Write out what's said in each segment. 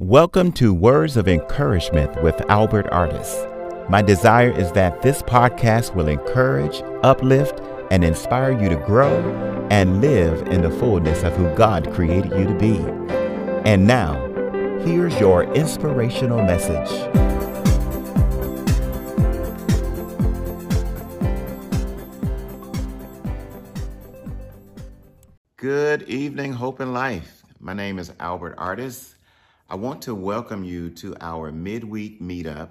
Welcome to Words of Encouragement with Albert Artis. My desire is that this podcast will encourage, uplift, and inspire you to grow and live in the fullness of who God created you to be. And now, here's your inspirational message. Good evening, Hope and Life. My name is Albert Artis. I want to welcome you to our midweek meetup.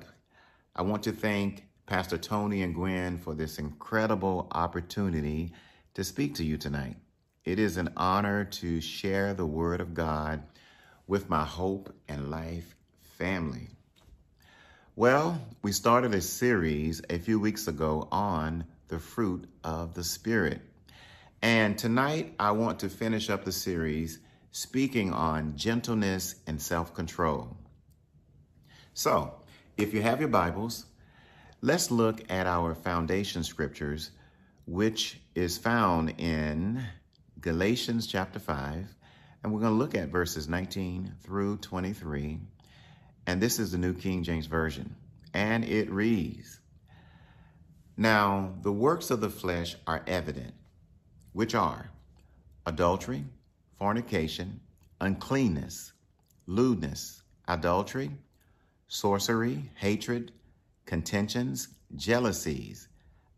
I want to thank Pastor Tony and Gwen for this incredible opportunity to speak to you tonight. It is an honor to share the Word of God with my Hope and Life family. Well, we started a series a few weeks ago on the fruit of the Spirit. And tonight I want to finish up the series speaking on gentleness and self-control. So, if you have your Bibles, let's look at our foundation scriptures, which is found in Galatians chapter 5, and we're going to look at verses 19 through 23, and this is the New King James Version, and it reads, "Now the works of the flesh are evident, which are adultery, fornication, uncleanness, lewdness, adultery, sorcery, hatred, contentions, jealousies,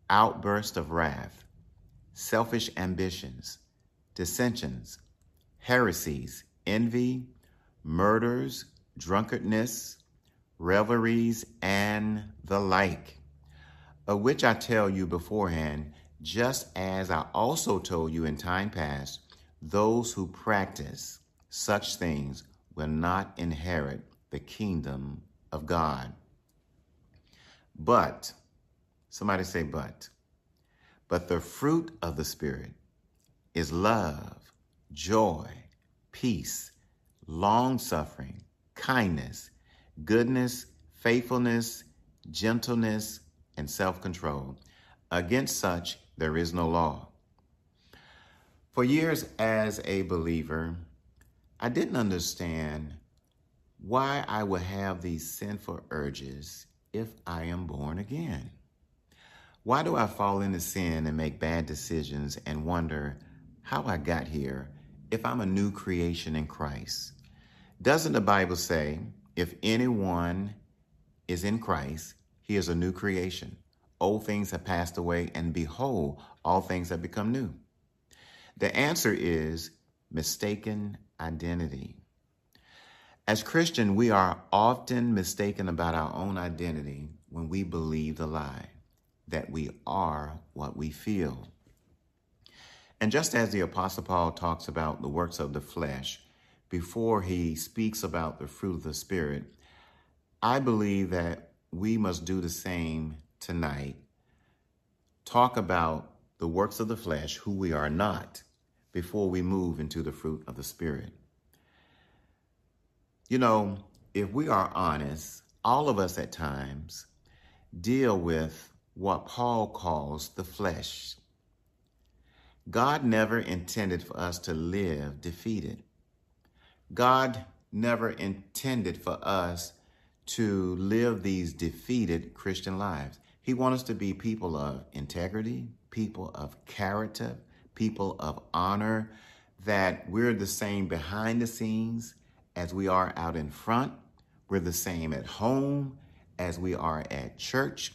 outbursts of wrath, selfish ambitions, dissensions, heresies, envy, murders, drunkenness, revelries, and the like, of which I tell you beforehand, just as I also told you in time past, those who practice such things will not inherit the kingdom of God." But, somebody say but the fruit of the Spirit is love, joy, peace, long-suffering, kindness, goodness, faithfulness, gentleness, and self-control. Against such there is no law. For years as a believer, I didn't understand why I would have these sinful urges if I am born again. Why do I fall into sin and make bad decisions and wonder how I got here if I'm a new creation in Christ? Doesn't the Bible say, if anyone is in Christ, he is a new creation? Old things have passed away, and behold, all things have become new. The answer is mistaken identity. As Christians, we are often mistaken about our own identity when we believe the lie that we are what we feel. And just as the Apostle Paul talks about the works of the flesh before he speaks about the fruit of the Spirit, I believe that we must do the same tonight. Talk about the works of the flesh, who we are not, before we move into the fruit of the Spirit. You know, if we are honest, all of us at times deal with what Paul calls the flesh. God never intended for us to live defeated. God never intended for us to live these defeated Christian lives. He wants us to be people of integrity, people of character, people of honor, that we're the same behind the scenes as we are out in front. We're the same at home as we are at church.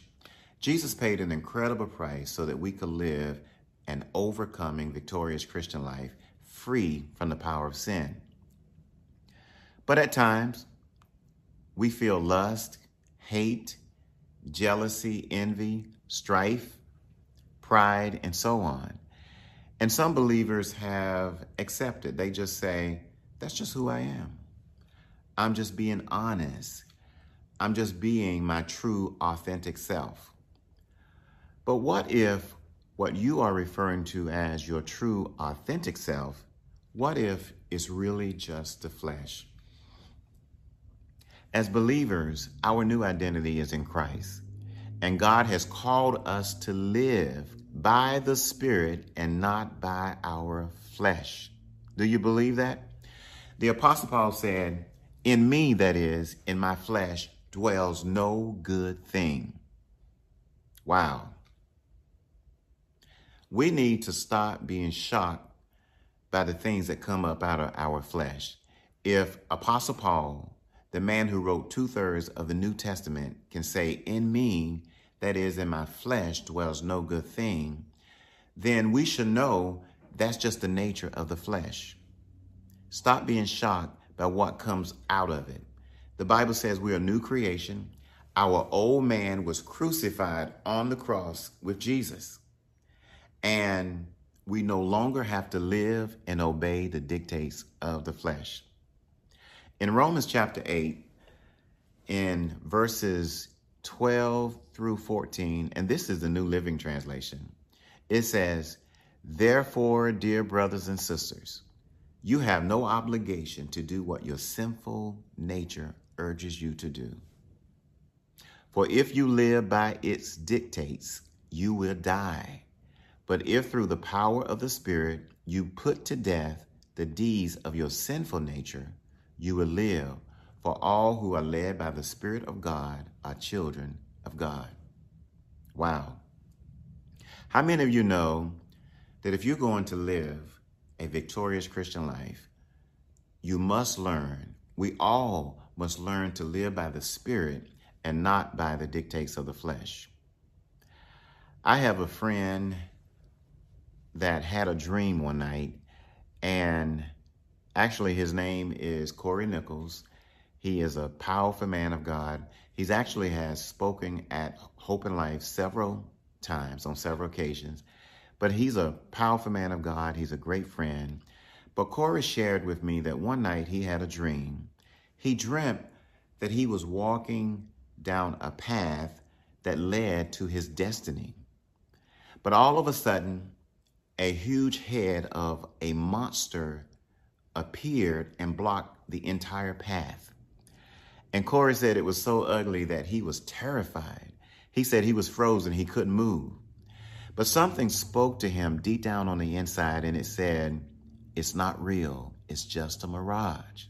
Jesus paid an incredible price so that we could live an overcoming, victorious Christian life free from the power of sin. But at times, we feel lust, hate, jealousy, envy, strife, pride, and so on. And some believers have accepted. They just say, that's just who I am. I'm just being honest. I'm just being my true, authentic self. But what if what you are referring to as your true, authentic self, what if it's really just the flesh? As believers, our new identity is in Christ, and God has called us to live by the Spirit and not by our flesh. Do you believe that? The Apostle Paul said, In me, that is, in my flesh, dwells no good thing. Wow. We need to stop being shocked by the things that come up out of our flesh. If Apostle Paul, the man who wrote 2/3 of the New Testament, can say, in me, that is, in my flesh, dwells no good thing, then we should know that's just the nature of the flesh. Stop being shocked by what comes out of it. The Bible says we are a new creation. Our old man was crucified on the cross with Jesus. And we no longer have to live and obey the dictates of the flesh. In Romans chapter 8, in verses 12 through 14, and this is the New Living Translation, it says, therefore, dear brothers and sisters, you have no obligation to do what your sinful nature urges you to do. For if you live by its dictates, you will die. But if through the power of the Spirit you put to death the deeds of your sinful nature, you will live. For all who are led by the Spirit of God are children of God. Wow. How many of you know that if you're going to live a victorious Christian life, you must learn, we all must learn to live by the Spirit and not by the dictates of the flesh. I have a friend that had a dream one night, and actually his name is Corey Nichols. He is a powerful man of God. He's actually has spoken at Hope and Life several times on several occasions. But he's a powerful man of God. He's a great friend. But Corey shared with me that one night he had a dream. He dreamt that he was walking down a path that led to his destiny. But all of a sudden, a huge head of a monster appeared and blocked the entire path. And Corey said it was so ugly that he was terrified. He said he was frozen. He couldn't move. But something spoke to him deep down on the inside, and it said, it's not real, it's just a mirage.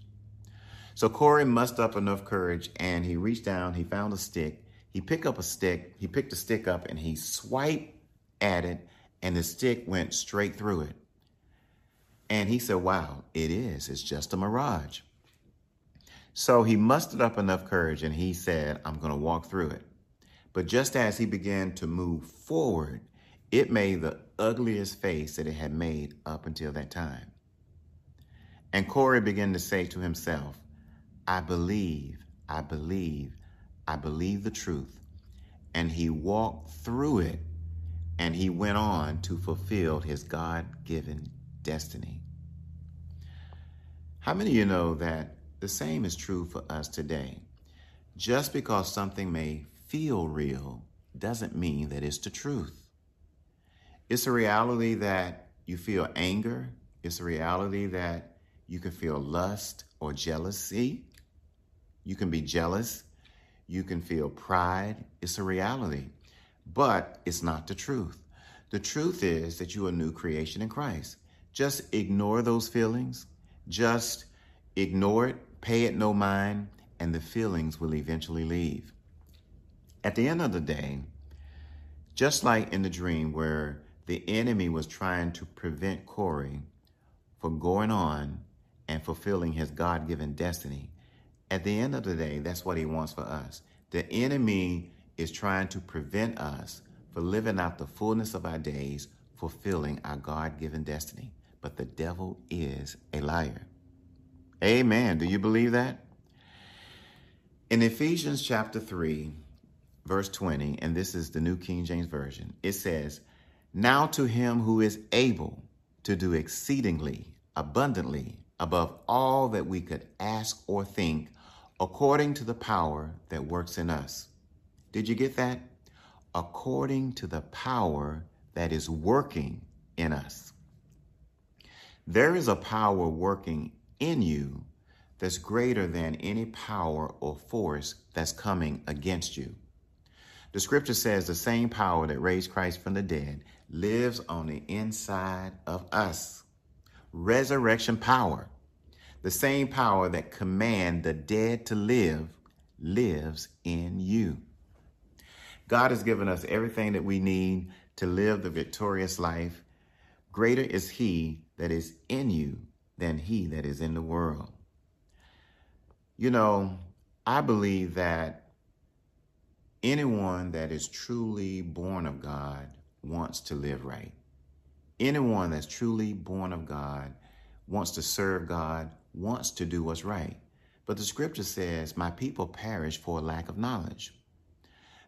So Corey mustered up enough courage, and he reached down, he found a stick, he picked the stick up, and he swiped at it, and the stick went straight through it. And he said, wow, it's just a mirage. So he mustered up enough courage, and he said, I'm gonna walk through it. But just as he began to move forward, it made the ugliest face that it had made up until that time. And Corey began to say to himself, I believe the truth. And he walked through it, and he went on to fulfill his God-given destiny. How many of you know that the same is true for us today? Just because something may feel real doesn't mean that it's the truth. It's a reality that you feel anger. It's a reality that you can feel lust or jealousy. You can be jealous. You can feel pride. It's a reality, but it's not the truth. The truth is that you are a new creation in Christ. Just ignore those feelings. Just ignore it. Pay it no mind, and the feelings will eventually leave. At the end of the day, just like in the dream where the enemy was trying to prevent Corey from going on and fulfilling his God-given destiny. At the end of the day, that's what he wants for us. The enemy is trying to prevent us from living out the fullness of our days, fulfilling our God-given destiny. But the devil is a liar. Amen. Do you believe that? In Ephesians chapter 3, verse 20, and this is the New King James Version, it says, now to him who is able to do exceedingly abundantly above all that we could ask or think, according to the power that works in us. Did you get that? According to the power that is working in us. There is a power working in you that's greater than any power or force that's coming against you. The scripture says the same power that raised Christ from the dead lives on the inside of us. Resurrection power. The same power that commands the dead to live, lives in you. God has given us everything that we need to live the victorious life. Greater is he that is in you than he that is in the world. You know, I believe that anyone that is truly born of God wants to live right. Anyone that's truly born of God wants to serve God, wants to do what's right. But the scripture says, my people perish for lack of knowledge.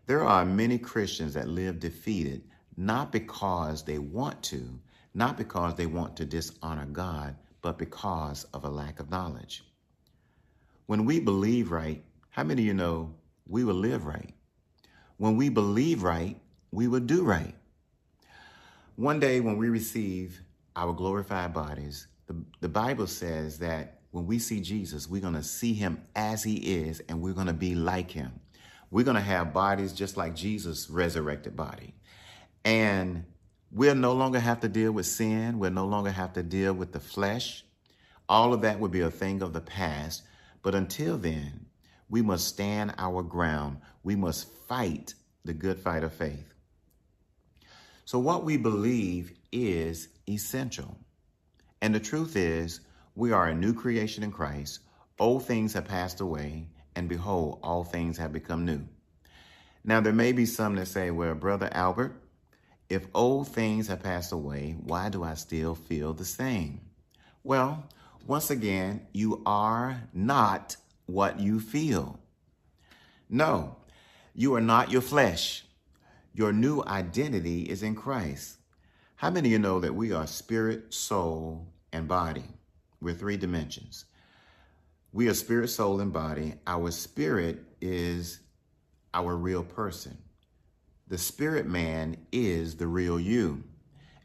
There are many Christians that live defeated, not because they want to, not because they want to dishonor God, but because of a lack of knowledge. When we believe right, how many of you know we will live right? When we believe right, we will do right. One day when we receive our glorified bodies, the Bible says that when we see Jesus, we're going to see him as he is, and we're going to be like him. We're going to have bodies just like Jesus' resurrected body. And we'll no longer have to deal with sin. We'll no longer have to deal with the flesh. All of that would be a thing of the past. But until then, we must stand our ground. We must fight the good fight of faith. So what we believe is essential. And the truth is, we are a new creation in Christ. Old things have passed away, and behold, all things have become new. Now, there may be some that say, well, Brother Albert, if old things have passed away, why do I still feel the same? Well, once again, you are not what you feel. No, you are not your flesh. Your new identity is in Christ. How many of you know that we are spirit, soul, and body? We're three dimensions. We are spirit, soul, and body. Our spirit is our real person. The spirit man is the real you.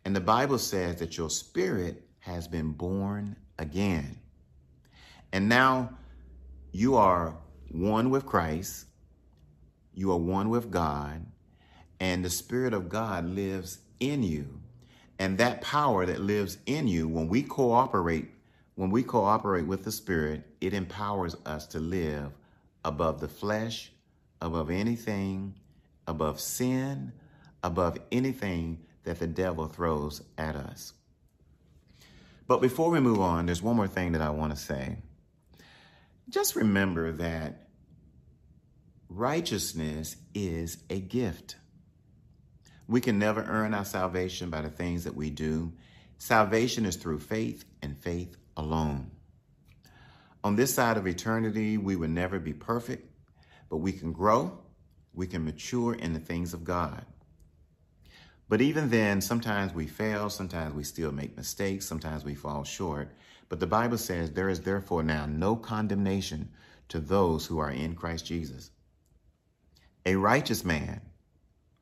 And the Bible says that your spirit has been born again. And now you are one with Christ. You are one with God. And the Spirit of God lives in you. And that power that lives in you, when we cooperate with the Spirit, it empowers us to live above the flesh, above anything, above sin, above anything that the devil throws at us. But before we move on, there's one more thing that I want to say. Just remember that righteousness is a gift. We can never earn our salvation by the things that we do. Salvation is through faith, and faith alone. On this side of eternity, we will never be perfect, but we can grow, we can mature in the things of God. But even then, sometimes we fail, sometimes we still make mistakes, sometimes we fall short. But the Bible says there is therefore now no condemnation to those who are in Christ Jesus. A righteous man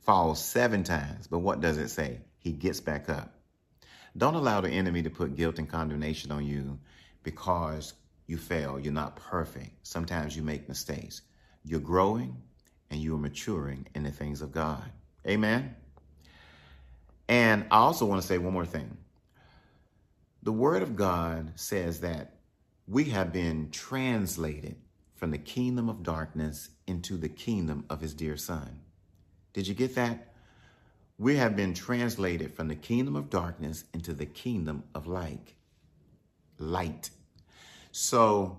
falls 7 times, but what does it say? He gets back up. Don't allow the enemy to put guilt and condemnation on you because you fail. You're not perfect. Sometimes you make mistakes. You're growing and you're maturing in the things of God. Amen. And I also want to say one more thing. The Word of God says that we have been translated from the kingdom of darkness into the kingdom of his dear Son. Did you get that? We have been translated from the kingdom of darkness into the kingdom of light. So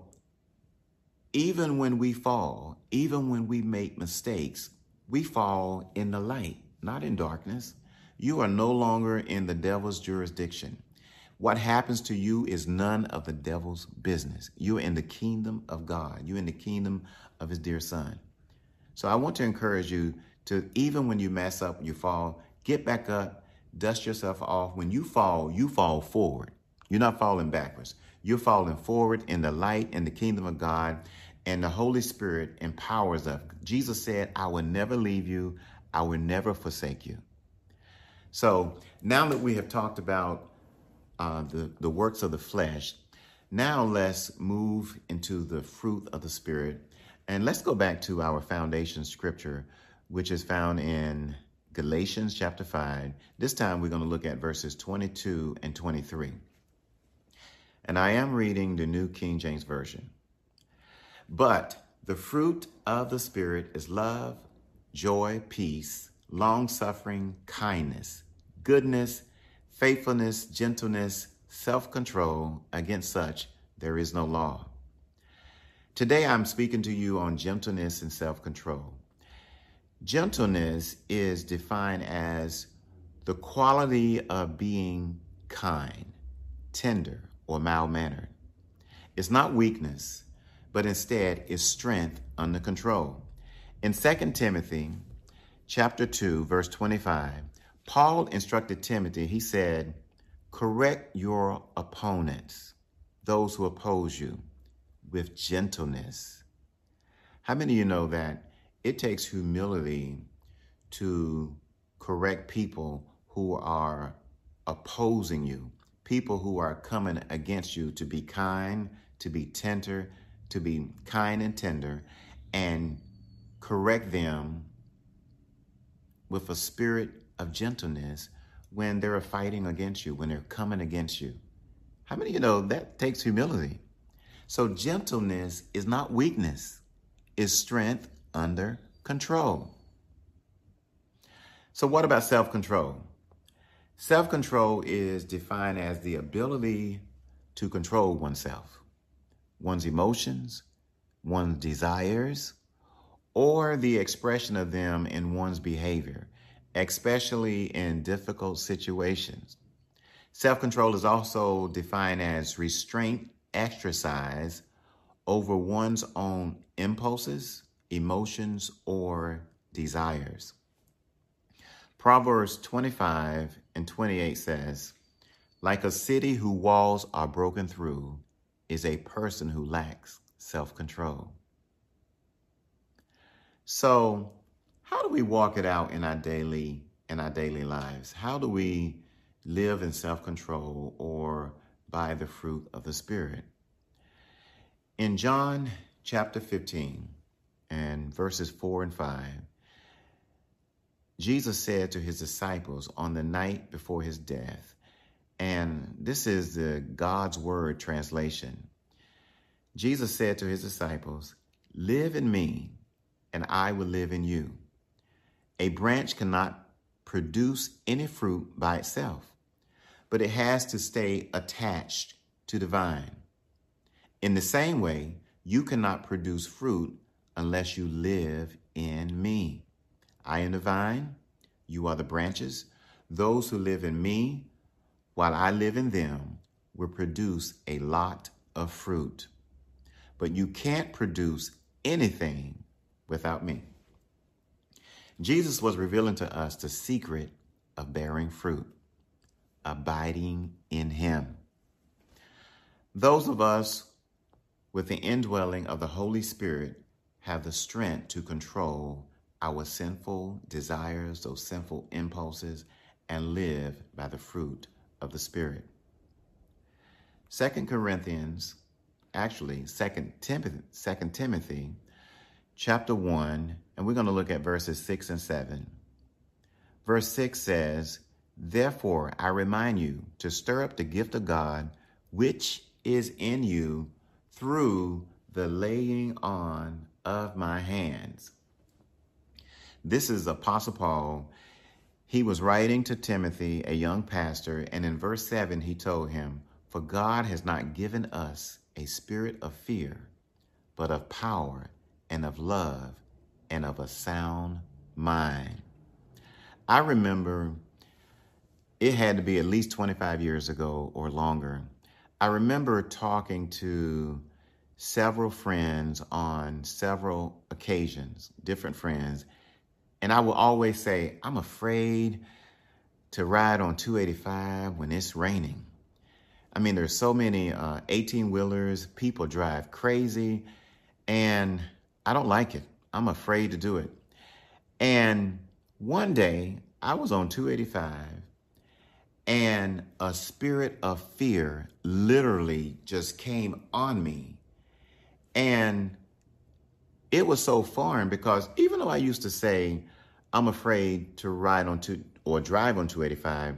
even when we fall, even when we make mistakes, we fall in the light, not in darkness. You are no longer in the devil's jurisdiction. What happens to you is none of the devil's business. You're in the kingdom of God. You're in the kingdom of his dear Son. So I want to encourage you to, even when you mess up, you fall, get back up, dust yourself off. When you fall forward. You're not falling backwards. You're falling forward in the light, in the kingdom of God, and the Holy Spirit empowers us. Jesus said, I will never leave you. I will never forsake you. So now that we have talked about the works of the flesh, now let's move into the fruit of the Spirit. And let's go back to our foundation scripture, which is found in Galatians chapter 5. This time we're going to look at verses 22 and 23. and I am reading the New King James Version. But the fruit of the Spirit is love, joy, peace, long-suffering, kindness, goodness, faithfulness, gentleness, self-control. Against such, there is no law. Today, I'm speaking to you on gentleness and self-control. Gentleness is defined as the quality of being kind, tender, or mild-mannered. It's not weakness, but instead is strength under control. In 2 Timothy chapter 2, verse 25, Paul instructed Timothy, he said, correct your opponents, those who oppose you, with gentleness. How many of you know that it takes humility to correct people who are opposing you, people who are coming against you, to be kind, to be tender, to be kind and tender, and correct them with a spirit of gentleness when they're fighting against you, when they're coming against you. How many of you know that takes humility? So gentleness is not weakness, it's strength under control. So what about self-control? Self-control is defined as the ability to control oneself, one's emotions, one's desires, or the expression of them in one's behavior, especially in difficult situations. Self-control is also defined as restraint exercise over one's own impulses, emotions, or desires. Proverbs 25 and 28 says, like a city whose walls are broken through is a person who lacks self-control. So how do we walk it out in our daily lives? How do we live in self-control, or by the fruit of the Spirit? In John chapter 15 and verses 4 and 5, Jesus said to his disciples on the night before his death, and this is the God's Word translation. Jesus said to his disciples, live in me, and I will live in you. A branch cannot produce any fruit by itself, but it has to stay attached to the vine. In the same way, you cannot produce fruit unless you live in me. I am the vine, you are the branches. Those who live in me, while I live in them, will produce a lot of fruit. But you can't produce anything without me. Jesus was revealing to us the secret of bearing fruit: abiding in him. Those of us with the indwelling of the Holy Spirit have the strength to control our sinful desires, those sinful impulses, and live by the fruit of the Spirit. 2 Timothy chapter 1, and we're going to look at verses 6 and 7. Verse 6 says, therefore, I remind you to stir up the gift of God, which is in you through the laying on of my hands. This is Apostle Paul. He was writing to Timothy, a young pastor, and in verse 7, he told him, for God has not given us a spirit of fear, but of power and of love and of a sound mind. I remember it had to be at least 25 years ago or longer. I remember talking to several friends on several occasions, different friends, and I will always say, I'm afraid to ride on 285 when it's raining. I mean, there's so many 18-wheelers, people drive crazy, and I don't like it. I'm afraid to do it. And one day, I was on 285, and a spirit of fear literally just came on me. And it was so foreign, because even though I used to say I'm afraid to ride on or drive on 285,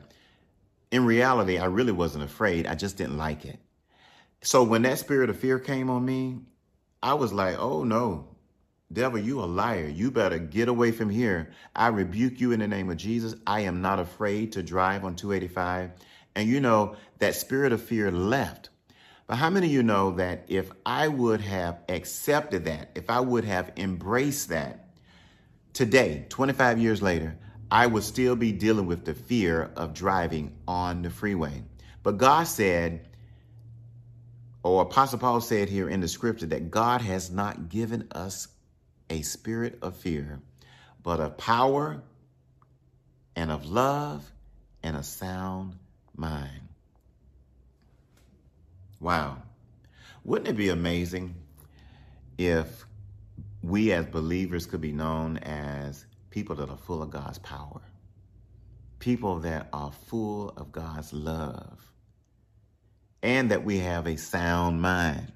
in reality, I really wasn't afraid. I just didn't like it. So when that spirit of fear came on me, I was like, oh no, devil, you a liar. You better get away from here. I rebuke you in the name of Jesus. I am not afraid to drive on 285. And you know, that spirit of fear left. But how many of you know that if I would have accepted that, if I would have embraced that, today, 25 years later, I would still be dealing with the fear of driving on the freeway. But God said, or Apostle Paul said here in the scripture, that God has not given us a spirit of fear, but of power and of love and a sound mind. Wow. Wouldn't it be amazing if we as believers could be known as people that are full of God's power, people that are full of God's love, and that we have a sound mind.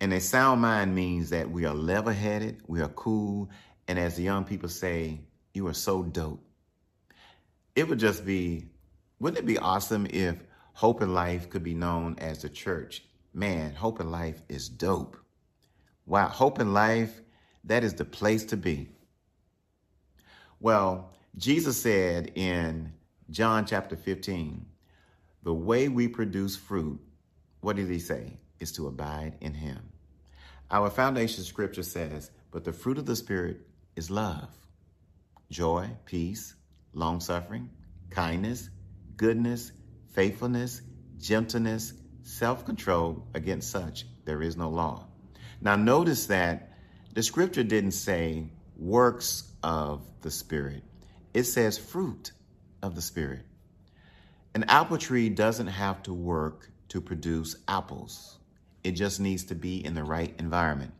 And a sound mind means that we are level-headed, we are cool, and as the young people say, you are so dope. It would just be, wouldn't it be awesome if Hope and Life could be known as the church? Man, Hope and Life is dope. Wow, Hope and Life, that is the place to be. Well, Jesus said in John chapter 15, the way we produce fruit, what did he say? Is to abide in him. Our foundation scripture says, but the fruit of the Spirit is love, joy, peace, long-suffering, kindness, goodness, faithfulness, gentleness, self-control. Against such there is no law. Now notice that the scripture didn't say works of the Spirit. It says fruit of the Spirit. An apple tree doesn't have to work to produce apples. It just needs to be in the right environment.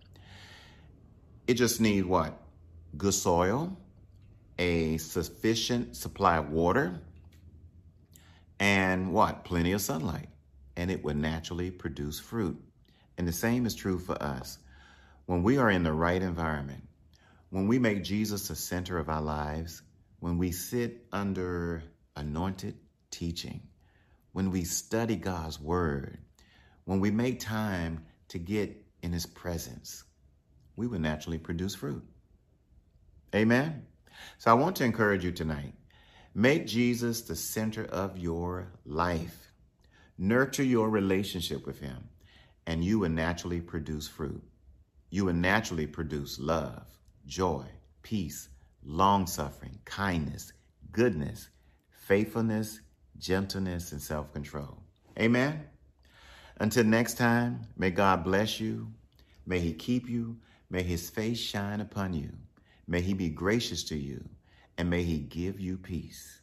It just needs what? Good soil, a sufficient supply of water, and what? Plenty of sunlight. And it will naturally produce fruit. And the same is true for us. When we are in the right environment, when we make Jesus the center of our lives, when we sit under anointed teaching, when we study God's word, when we make time to get in his presence, we will naturally produce fruit. Amen. So I want to encourage you tonight. Make Jesus the center of your life. Nurture your relationship with him, and you will naturally produce fruit. You will naturally produce love, joy, peace, long-suffering, kindness, goodness, faithfulness, gentleness, and self-control. Amen. Until next time, may God bless you. May he keep you. May his face shine upon you. May he be gracious to you. And may he give you peace.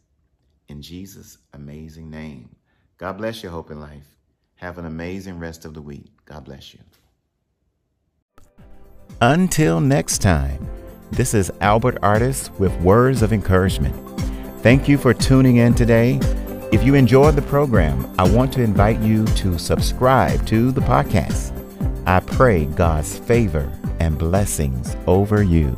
In Jesus' amazing name. God bless your Hope and Life. Have an amazing rest of the week. God bless you. Until next time, this is Albert Artis with words of encouragement. Thank you for tuning in today. If you enjoyed the program, I want to invite you to subscribe to the podcast. I pray God's favor and blessings over you.